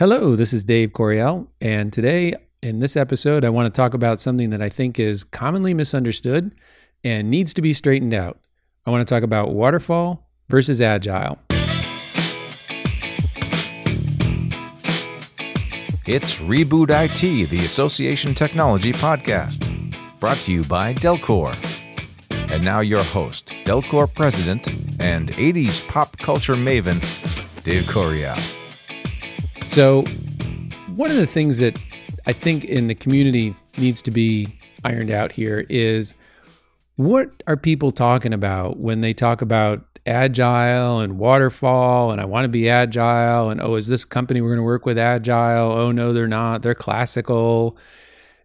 Hello, this is Dave Coriel, and today in this episode, I want to talk about something that I think is commonly misunderstood and needs to be straightened out. I want to talk about waterfall versus agile. It's Reboot IT, the Association Technology Podcast, brought to you by Delcor. And now your host, Delcor President and 80s pop culture maven, Dave Coriel. So one of the things that I think in the community needs to be ironed out here is what are people talking about when they talk about agile and waterfall and I want to be agile and, oh, is this company we're going to work with agile? Oh, no, they're not. They're classical.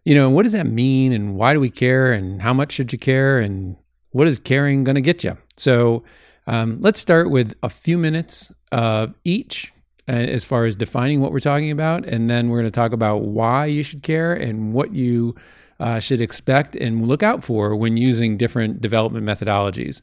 You know, what does that mean and why do we care and how much should you care and what is caring going to get you? So let's start with a few minutes of each as far as defining what we're talking about. And then we're going to talk about why you should care and what you should expect and look out for when using different development methodologies.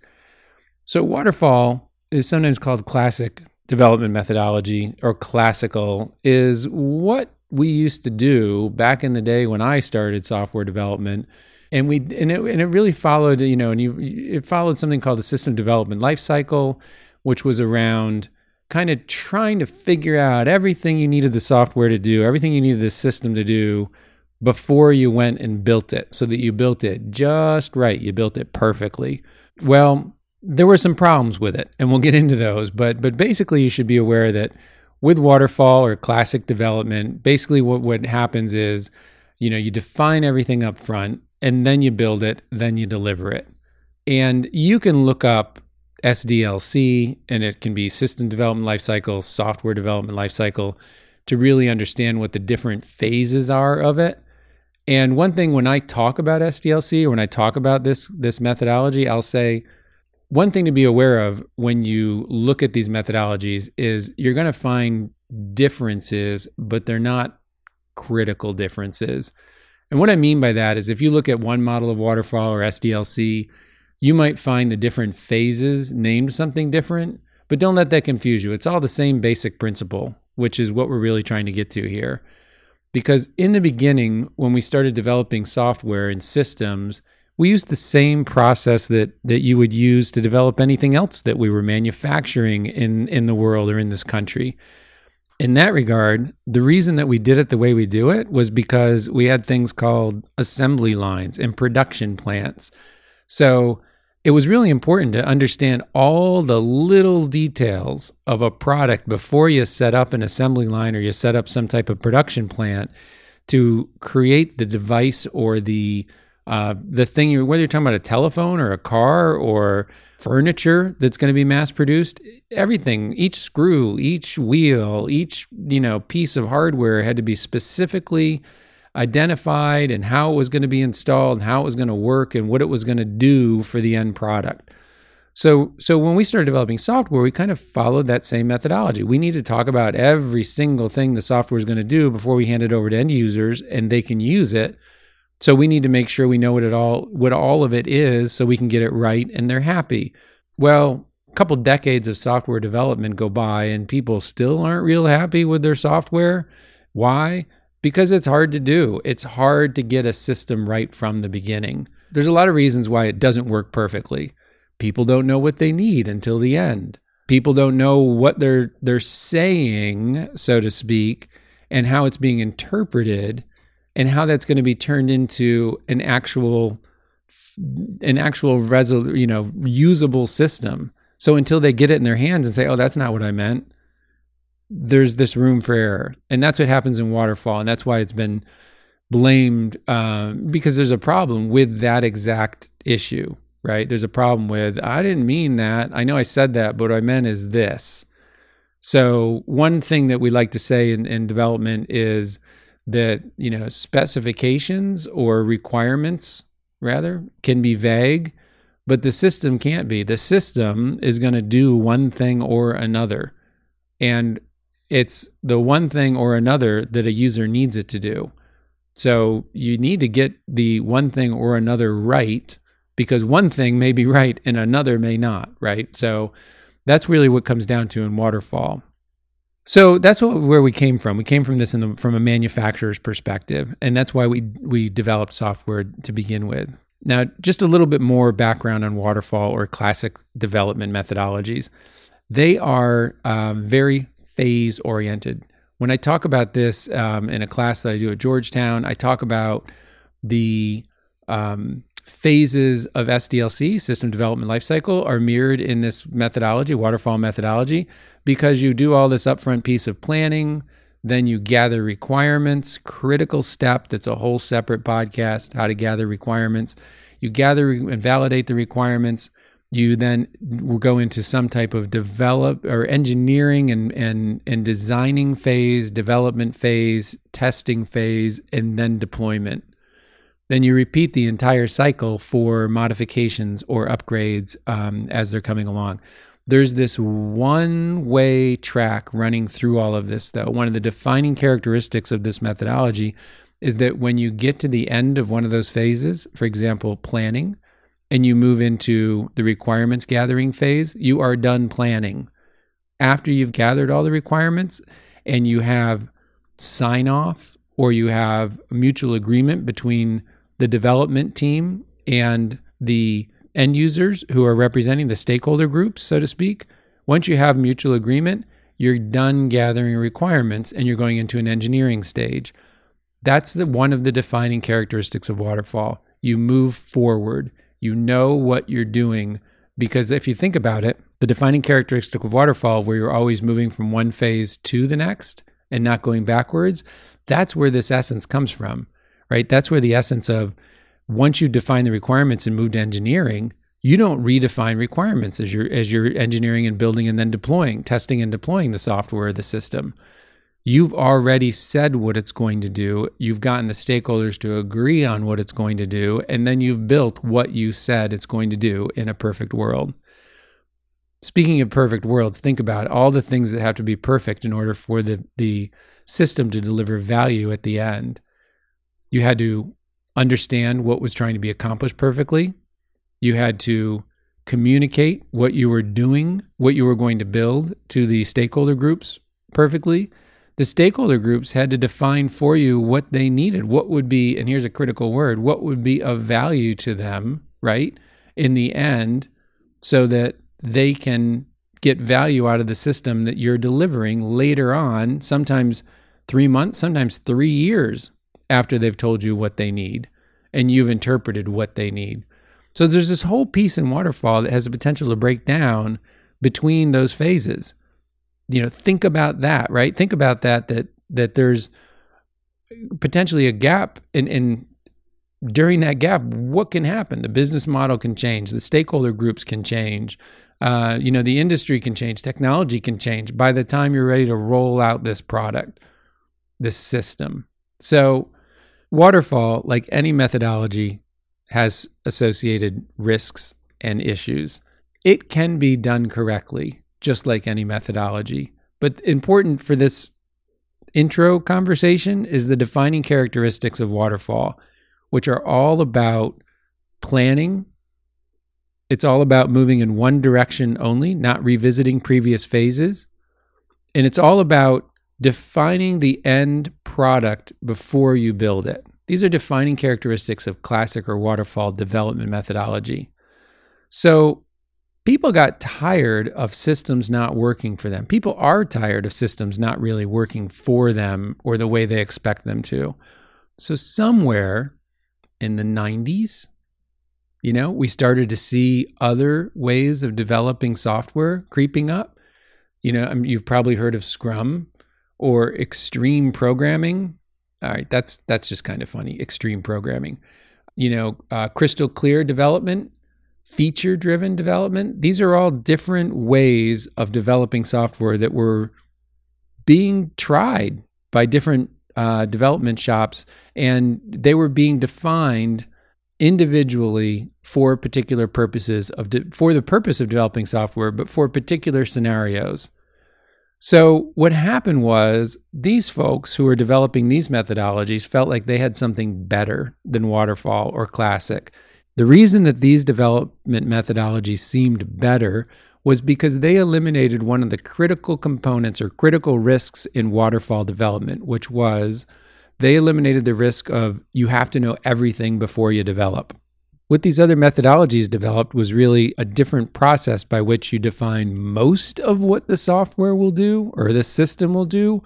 So waterfall is sometimes called classic development methodology, or classical is what we used to do back in the day when I started software development. And it really followed, you know, and it followed something called the system development life cycle, which was around kind of trying to figure out everything you needed the software to do, everything you needed the system to do before you went and built it, so that you built it just right. You built it perfectly. Well, there were some problems with it, and we'll get into those, but basically you should be aware that with waterfall or classic development, basically what happens is, you know, you define everything up front, and then you build it, then you deliver it. And you can look up SDLC, and it can be system development lifecycle, software development lifecycle, to really understand what the different phases are of it. And one thing when I talk about SDLC, or when I talk about this methodology, I'll say one thing to be aware of when you look at these methodologies is you're going to find differences, but they're not critical differences. And what I mean by that is if you look at one model of waterfall or SDLC, you might find the different phases named something different, but don't let that confuse you. It's all the same basic principle, which is what we're really trying to get to here. Because in the beginning, when we started developing software and systems, we used the same process that you would use to develop anything else that we were manufacturing in the world or in this country. In that regard, the reason that we did it the way we do it was because we had things called assembly lines and production plants. So it was really important to understand all the little details of a product before you set up an assembly line or you set up some type of production plant to create the device or the thing, whether you're talking about a telephone or a car or furniture that's going to be mass produced, everything, each screw, each wheel, each, you know, piece of hardware had to be specifically identified, and how it was going to be installed, and how it was going to work, and what it was going to do for the end product. So when we started developing software, we kind of followed that same methodology. We need to talk about every single thing the software is going to do before we hand it over to end users and they can use it. So we need to make sure we know what all of it is so we can get it right and they're happy. Well, a couple decades of software development go by and people still aren't real happy with their software. Why? Because it's hard to do. It's hard to get a system right from the beginning. There's a lot of reasons why it doesn't work perfectly. People don't know what they need until the end. People don't know what they're saying, so to speak, and how it's being interpreted and how that's going to be turned into an actual you know, usable system. So until they get it in their hands and say, oh, that's not what I meant, there's this room for error. And that's what happens in waterfall. And that's why it's been blamed because there's a problem with that exact issue, right? There's a problem with, I didn't mean that. I know I said that, but what I meant is this. So one thing that we like to say in development is that, you know, specifications or requirements rather can be vague, but the system can't be. The system is going to do one thing or another. And it's the one thing or another that a user needs it to do. So you need to get the one thing or another right, because one thing may be right and another may not, right? So that's really what comes down to in waterfall. So that's where we came from. We came from this from a manufacturer's perspective, and that's why we developed software to begin with. Now, just a little bit more background on waterfall or classic development methodologies. They are very phase-oriented. When I talk about this in a class that I do at Georgetown, I talk about the phases of SDLC, system development lifecycle, are mirrored in this methodology, waterfall methodology, because you do all this upfront piece of planning, then you gather requirements, critical step, that's a whole separate podcast, how to gather requirements. You gather and validate the requirements. You then will go into some type of develop or engineering and designing phase, development phase, testing phase, and then deployment. Then you repeat the entire cycle for modifications or upgrades as they're coming along. There's this one-way track running through all of this, though. One of the defining characteristics of this methodology is that when you get to the end of one of those phases, for example, planning, and you move into the requirements gathering phase, you are done planning. After you've gathered all the requirements and you have sign-off or you have mutual agreement between the development team and the end users who are representing the stakeholder groups, so to speak, once you have mutual agreement, you're done gathering requirements and you're going into an engineering stage. That's one of the defining characteristics of waterfall. You move forward. You know what you're doing, because if you think about it, the defining characteristic of waterfall, where you're always moving from one phase to the next and not going backwards, that's where this essence comes from, right? That's where the essence of, once you define the requirements and move to engineering, you don't redefine requirements as you're engineering and building and then deploying, testing and deploying the software or the system. You've already said what it's going to do. You've gotten the stakeholders to agree on what it's going to do, and then you've built what you said it's going to do in a perfect world. Speaking of perfect worlds, think about all the things that have to be perfect in order for the system to deliver value at the end. You had to understand what was trying to be accomplished perfectly. You had to communicate what you were doing, what you were going to build to the stakeholder groups perfectly. The stakeholder groups had to define for you what they needed, what would be, and here's a critical word, what would be of value to them, right, in the end, so that they can get value out of the system that you're delivering later on, sometimes 3 months, sometimes 3 years after they've told you what they need and you've interpreted what they need. So there's this whole piece in waterfall that has the potential to break down between those phases. You know, think about that, right? Think about that there's potentially a gap, and during that gap, what can happen? The business model can change, the stakeholder groups can change, the industry can change, technology can change by the time you're ready to roll out this product, this system. So waterfall, like any methodology, has associated risks and issues. It can be done correctly, just like any methodology. But important for this intro conversation is the defining characteristics of waterfall, which are all about planning. It's all about moving in one direction only, not revisiting previous phases. And it's all about defining the end product before you build it. These are defining characteristics of classic or waterfall development methodology. So people got tired of systems not working for them. People are tired of systems not really working for them or the way they expect them to. So somewhere in the 90s, we started to see other ways of developing software creeping up. You've probably heard of Scrum or extreme programming. All right, that's just kind of funny, extreme programming. Crystal clear development, feature-driven development. These are all different ways of developing software that were being tried by different development shops, and they were being defined individually for particular purposes for the purpose of developing software, but for particular scenarios. So what happened was these folks who were developing these methodologies felt like they had something better than waterfall or classic. The reason that these development methodologies seemed better was because they eliminated one of the critical components or critical risks in waterfall development, which was they eliminated the risk of you have to know everything before you develop. What these other methodologies developed was really a different process by which you define most of what the software will do or the system will do.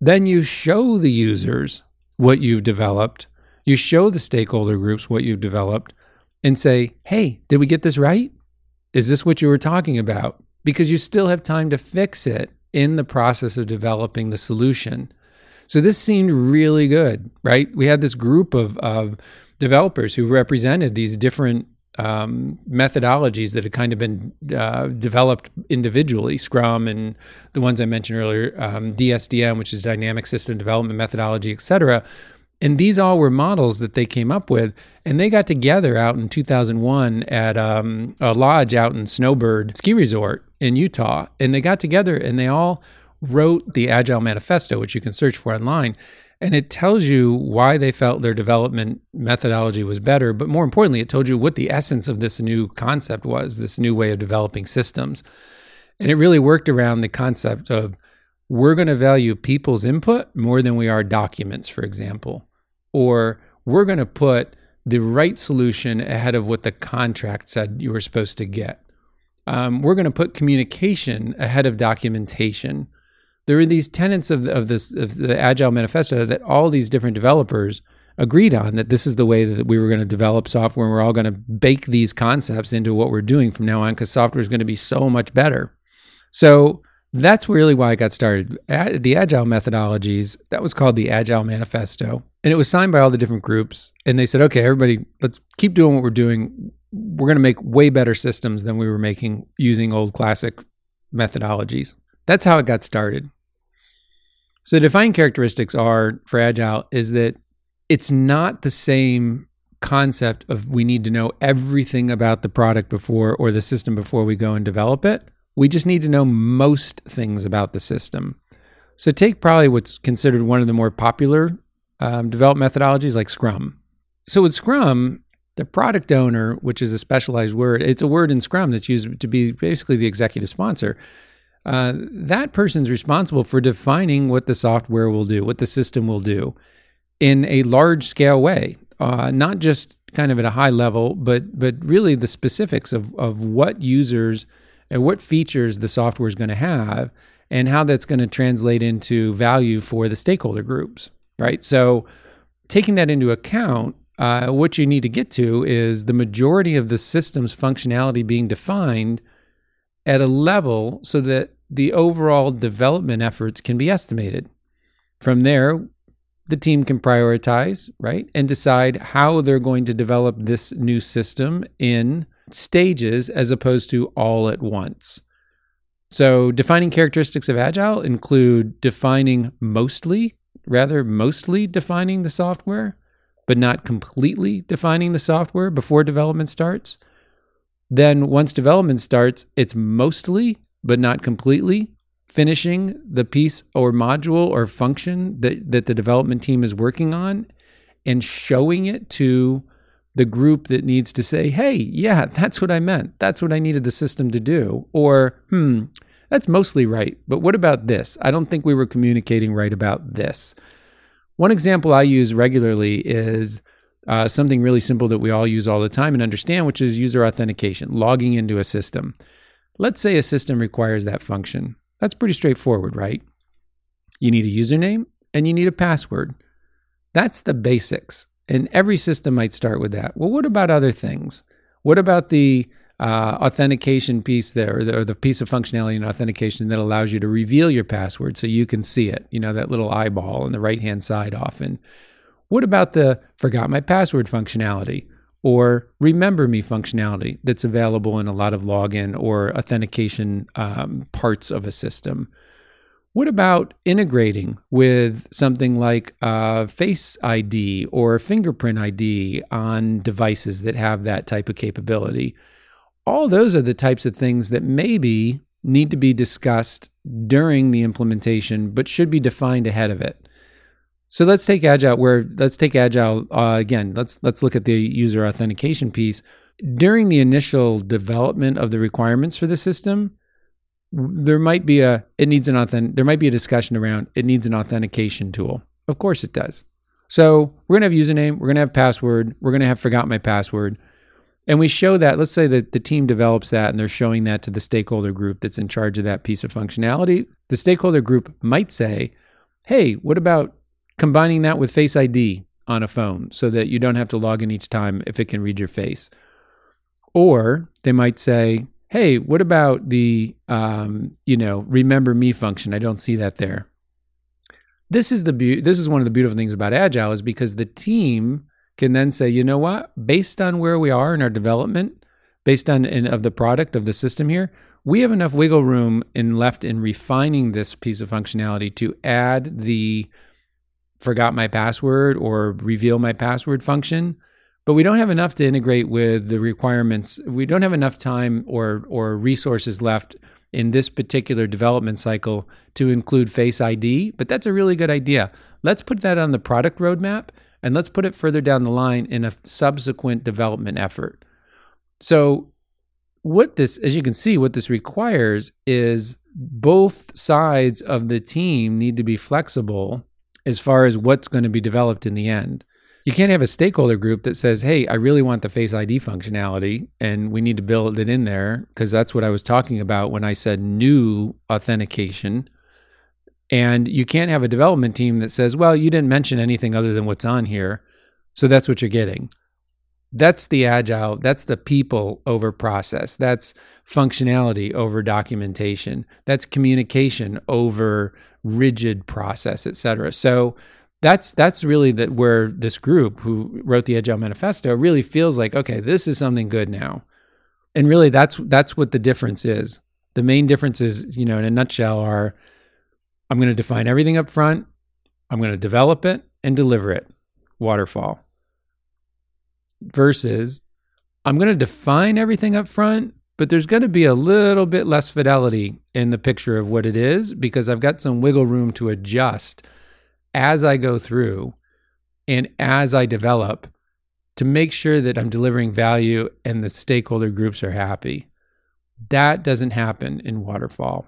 Then you show the users what you've developed. You show the stakeholder groups what you've developed and say, hey, did we get this right? Is this what you were talking about? Because you still have time to fix it in the process of developing the solution. So this seemed really good, right? We had this group of developers who represented these different methodologies that had kind of been developed individually, Scrum and the ones I mentioned earlier, DSDM, which is Dynamic System Development Methodology, et cetera. And these all were models that they came up with, and they got together out in 2001 at a lodge out in Snowbird Ski Resort in Utah. And they got together and they all wrote the Agile Manifesto, which you can search for online. And it tells you why they felt their development methodology was better. But more importantly, it told you what the essence of this new concept was, this new way of developing systems. And it really worked around the concept of we're going to value people's input more than we are documents, for example. Or we're going to put the right solution ahead of what the contract said you were supposed to get. We're going to put communication ahead of documentation. There are these tenets of the Agile Manifesto that all these different developers agreed on, that this is the way that we were going to develop software, and we're all going to bake these concepts into what we're doing from now on, because software is going to be so much better. So that's really why I got started. The Agile methodologies, that was called the Agile Manifesto, and it was signed by all the different groups, and they said, okay, everybody, let's keep doing what we're doing. We're going to make way better systems than we were making using old classic methodologies. That's how it got started. So the defining characteristics are for Agile is that it's not the same concept of we need to know everything about the product before or the system before we go and develop it. We just need to know most things about the system. So take probably what's considered one of the more popular development methodologies like Scrum. So with Scrum, the product owner, which is a specialized word, it's a word in Scrum that's used to be basically the executive sponsor. That person's responsible for defining what the software will do, what the system will do in a large scale way, not just kind of at a high level, but really the specifics of what users and what features the software is going to have and how that's going to translate into value for the stakeholder groups, right? So taking that into account, what you need to get to is the majority of the system's functionality being defined at a level so that the overall development efforts can be estimated. From there, the team can prioritize, right, and decide how they're going to develop this new system in stages as opposed to all at once. So defining characteristics of Agile include mostly defining the software, but not completely defining the software before development starts. Then once development starts, it's mostly, but not completely, finishing the piece or module or function that the development team is working on and showing it to the group that needs to say, hey, yeah, that's what I meant. That's what I needed the system to do. Or, that's mostly right, but what about this? I don't think we were communicating right about this. One example I use regularly is something really simple that we all use all the time and understand, which is user authentication, logging into a system. Let's say a system requires that function. That's pretty straightforward, right? You need a username and you need a password. That's the basics. And every system might start with that. Well, what about other things? What about the authentication piece there, or the piece of functionality in authentication that allows you to reveal your password so you can see it? You know, that little eyeball on the right-hand side often. What about the forgot my password functionality or remember me functionality that's available in a lot of login or authentication parts of a system? What about integrating with something like Face ID or fingerprint ID on devices that have that type of capability? All those are the types of things that maybe need to be discussed during the implementation, but should be defined ahead of it. So let's take Agile again, let's look at the user authentication piece. During the initial development of the requirements for the system, there might be a discussion around it needs an authentication tool. Of course it does. So we're going to have username, we're going to have password, we're going to have forgot my password. And we show that, let's say that the team develops that and they're showing that to the stakeholder group that's in charge of that piece of functionality. The stakeholder group might say, hey, what about combining that with Face ID on a phone so that you don't have to log in each time if it can read your face? Or they might say, hey, what about the, remember me function? I don't see that there. This is one of the beautiful things about Agile is because the team can then say, you know what, based on where we are in our development, based on of the product of the system here, we have enough wiggle room left in refining this piece of functionality to add the forgot my password or reveal my password function, but we don't have enough to integrate with the requirements. We don't have enough time or resources left in this particular development cycle to include Face ID, but that's a really good idea. Let's put that on the product roadmap and let's put it further down the line in a subsequent development effort. So what this requires is both sides of the team need to be flexible as far as what's going to be developed in the end. You can't have a stakeholder group that says, hey, I really want the Face ID functionality and we need to build it in there because that's what I was talking about when I said new authentication. And you can't have a development team that says, well, you didn't mention anything other than what's on here, so that's what you're getting. That's the Agile, that's the people over process, that's functionality over documentation, that's communication over rigid process, et cetera. So that's really where this group who wrote the Agile Manifesto really feels like, okay, this is something good now. And really that's what the difference is. The main differences, in a nutshell are, I'm going to define everything up front, I'm going to develop it and deliver it, waterfall. Versus, I'm going to define everything up front, but there's going to be a little bit less fidelity in the picture of what it is because I've got some wiggle room to adjust as I go through and as I develop to make sure that I'm delivering value and the stakeholder groups are happy. That doesn't happen in waterfall.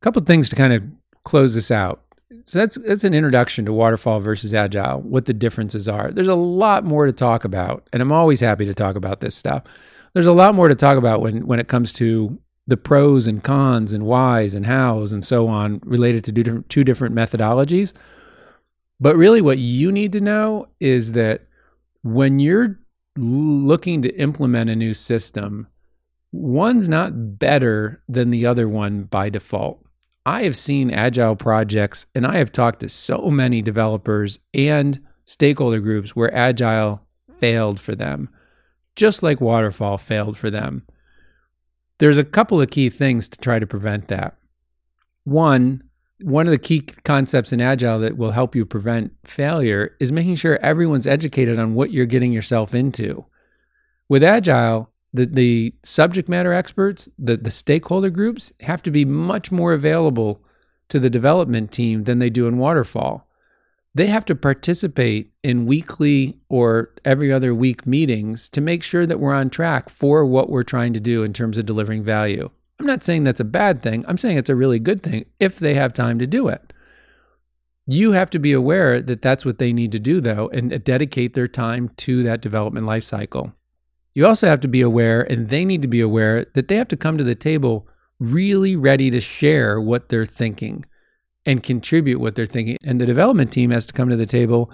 A couple of things to kind of close this out. So that's an introduction to waterfall versus Agile, what the differences are. There's a lot more to talk about, and I'm always happy to talk about this stuff. There's a lot more to talk about when it comes to the pros and cons and whys and hows and so on related to two different methodologies. But really what you need to know is that when you're looking to implement a new system, one's not better than the other one by default. I have seen Agile projects and I have talked to so many developers and stakeholder groups where Agile failed for them, just like waterfall failed for them. There's a couple of key things to try to prevent that. One of the key concepts in Agile that will help you prevent failure is making sure everyone's educated on what you're getting yourself into. With Agile, the subject matter experts, the stakeholder groups have to be much more available to the development team than they do in waterfall. They have to participate in weekly or every other week meetings to make sure that we're on track for what we're trying to do in terms of delivering value. I'm not saying that's a bad thing. I'm saying it's a really good thing if they have time to do it. You have to be aware that that's what they need to do, though, and dedicate their time to that development lifecycle. You also have to be aware, and they need to be aware, that they have to come to the table really ready to share what they're thinking and contribute what they're thinking. And the development team has to come to the table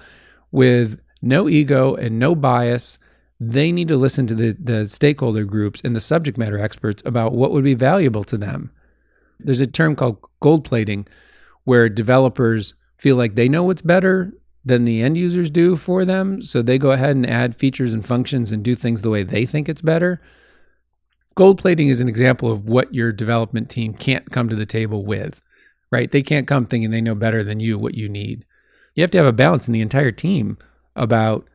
with no ego and no bias. They need to listen to the stakeholder groups and the subject matter experts about what would be valuable to them. There's a term called gold plating, where developers feel like they know what's better than the end users do for them. So they go ahead and add features and functions and do things the way they think it's better. Gold plating is an example of what your development team can't come to the table with, right? They can't come thinking they know better than you what you need. You have to have a balance in the entire team about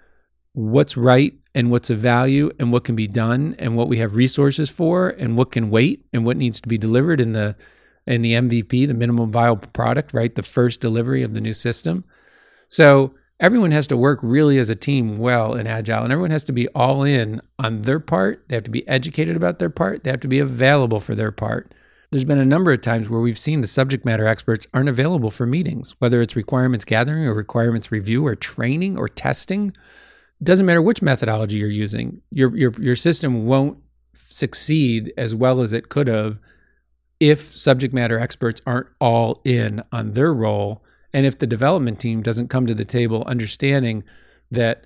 what's right and what's of value and what can be done and what we have resources for and what can wait and what needs to be delivered in the MVP, the minimum viable product, right? The first delivery of the new system. So everyone has to work really as a team well in Agile, and everyone has to be all in on their part. They have to be educated about their part. They have to be available for their part. There's been a number of times where we've seen the subject matter experts aren't available for meetings, whether it's requirements gathering or requirements review or training or testing. It doesn't matter which methodology you're using. Your system won't succeed as well as it could have if subject matter experts aren't all in on their role, and if the development team doesn't come to the table understanding that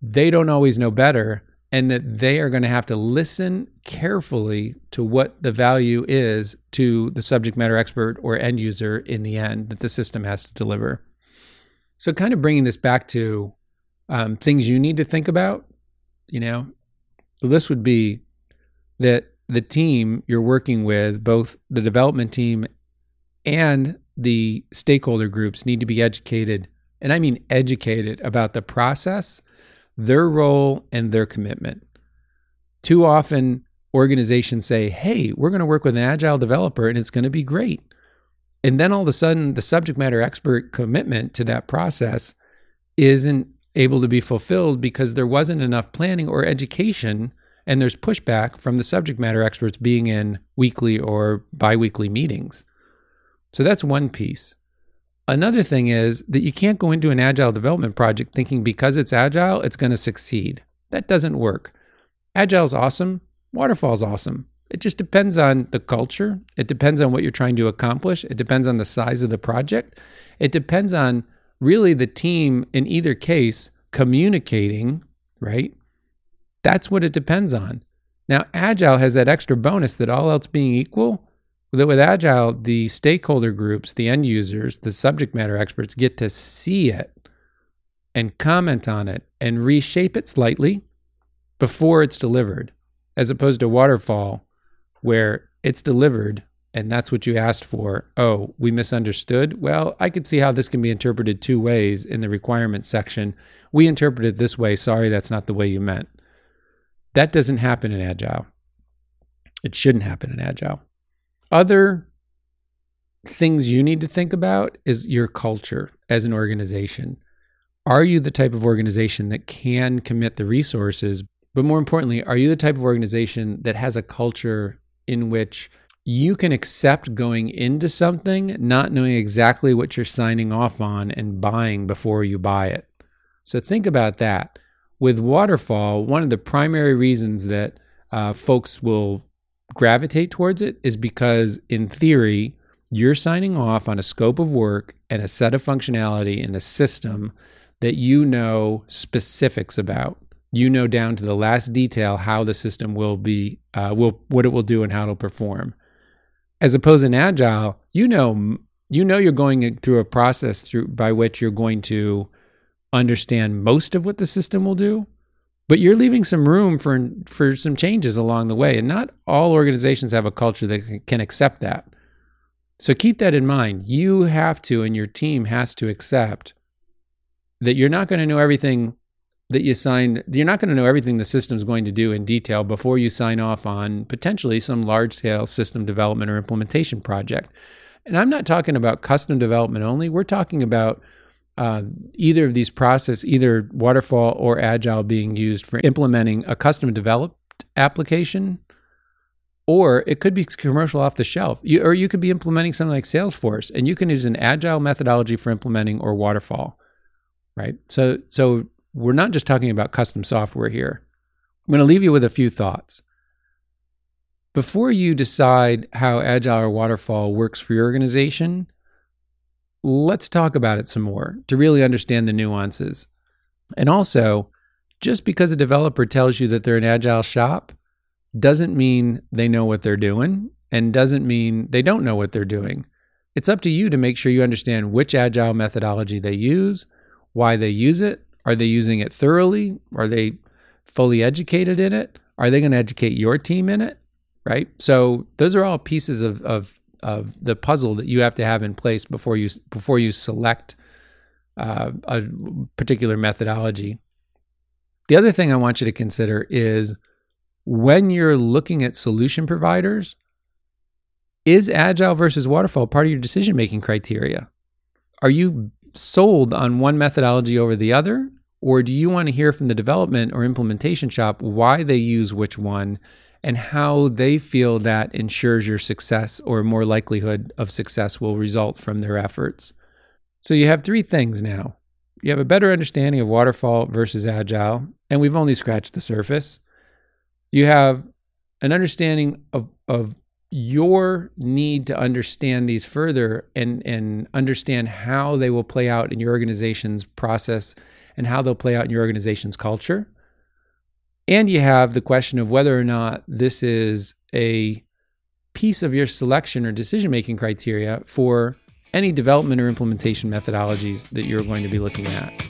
they don't always know better and that they are going to have to listen carefully to what the value is to the subject matter expert or end user in the end that the system has to deliver. So kind of bringing this back to things you need to think about, you know, the list would be that the team you're working with, both the development team and the stakeholder groups, need to be educated, and I mean educated, about the process, their role, and their commitment. Too often, organizations say, hey, we're going to work with an agile developer and it's going to be great. And then all of a sudden, the subject matter expert commitment to that process isn't able to be fulfilled because there wasn't enough planning or education, and there's pushback from the subject matter experts being in weekly or biweekly meetings. So that's one piece. Another thing is that you can't go into an agile development project thinking because it's agile, it's going to succeed. That doesn't work. Agile's awesome. Waterfall's awesome. It just depends on the culture. It depends on what you're trying to accomplish. It depends on the size of the project. It depends on really the team in either case communicating, right? That's what it depends on. Now, Agile has that extra bonus that all else being equal, that with Agile, the stakeholder groups, the end users, the subject matter experts get to see it and comment on it and reshape it slightly before it's delivered, as opposed to Waterfall, where it's delivered and that's what you asked for. Oh, we misunderstood. Well, I could see how this can be interpreted two ways in the requirements section. We interpreted it this way. Sorry, that's not the way you meant. That doesn't happen in Agile. It shouldn't happen in Agile. Other things you need to think about is your culture as an organization. Are you the type of organization that can commit the resources? But more importantly, are you the type of organization that has a culture in which you can accept going into something, not knowing exactly what you're signing off on and buying before you buy it? So think about that. With Waterfall, one of the primary reasons that folks will gravitate towards it is because, in theory, you're signing off on a scope of work and a set of functionality in the system that you know specifics about. You know down to the last detail how the system will be, what it will do and how it'll perform. As opposed in Agile, you know you're going through a process by which you're going to understand most of what the system will do, but you're leaving some room for some changes along the way. And not all organizations have a culture that can accept that. So keep that in mind. You have to, and your team has to accept that you're not going to know everything that you signed. You're not going to know everything the system's going to do in detail before you sign off on potentially some large-scale system development or implementation project. And I'm not talking about custom development only. We're talking about either of these processes, either Waterfall or Agile, being used for implementing a custom developed application, or it could be commercial off the shelf, or you could be implementing something like Salesforce, and you can use an Agile methodology for implementing or Waterfall, right? So we're not just talking about custom software here. I'm going to leave you with a few thoughts. Before you decide how Agile or Waterfall works for your organization, let's talk about it some more to really understand the nuances. And also, just because a developer tells you that they're an agile shop doesn't mean they know what they're doing and doesn't mean they don't know what they're doing. It's up to you to make sure you understand which agile methodology they use, why they use it. Are they using it thoroughly? Are they fully educated in it? Are they going to educate your team in it? Right? So those are all pieces of the puzzle that you have to have in place before you select a particular methodology. The other thing I want you to consider is when you're looking at solution providers, is Agile versus Waterfall part of your decision-making criteria? Are you sold on one methodology over the other? Or do you want to hear from the development or implementation shop why they use which one and how they feel that ensures your success or more likelihood of success will result from their efforts? So you have three things now. You have a better understanding of waterfall versus agile, and we've only scratched the surface. You have an understanding of your need to understand these further and understand how they will play out in your organization's process and how they'll play out in your organization's culture. And you have the question of whether or not this is a piece of your selection or decision-making criteria for any development or implementation methodologies that you're going to be looking at.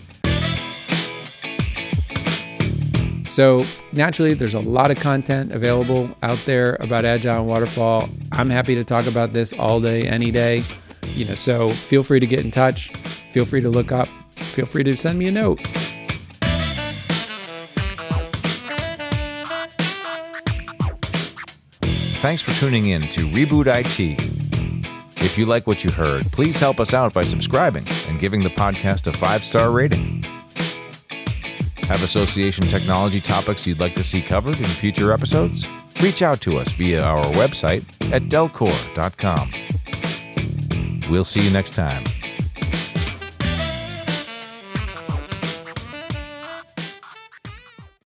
So naturally, there's a lot of content available out there about Agile and Waterfall. I'm happy to talk about this all day, any day. So feel free to get in touch. Feel free to look up. Feel free to send me a note. Thanks for tuning in to Reboot IT. If you like what you heard, please help us out by subscribing and giving the podcast a 5-star rating. Have association technology topics you'd like to see covered in future episodes? Reach out to us via our website at delcor.com. We'll see you next time.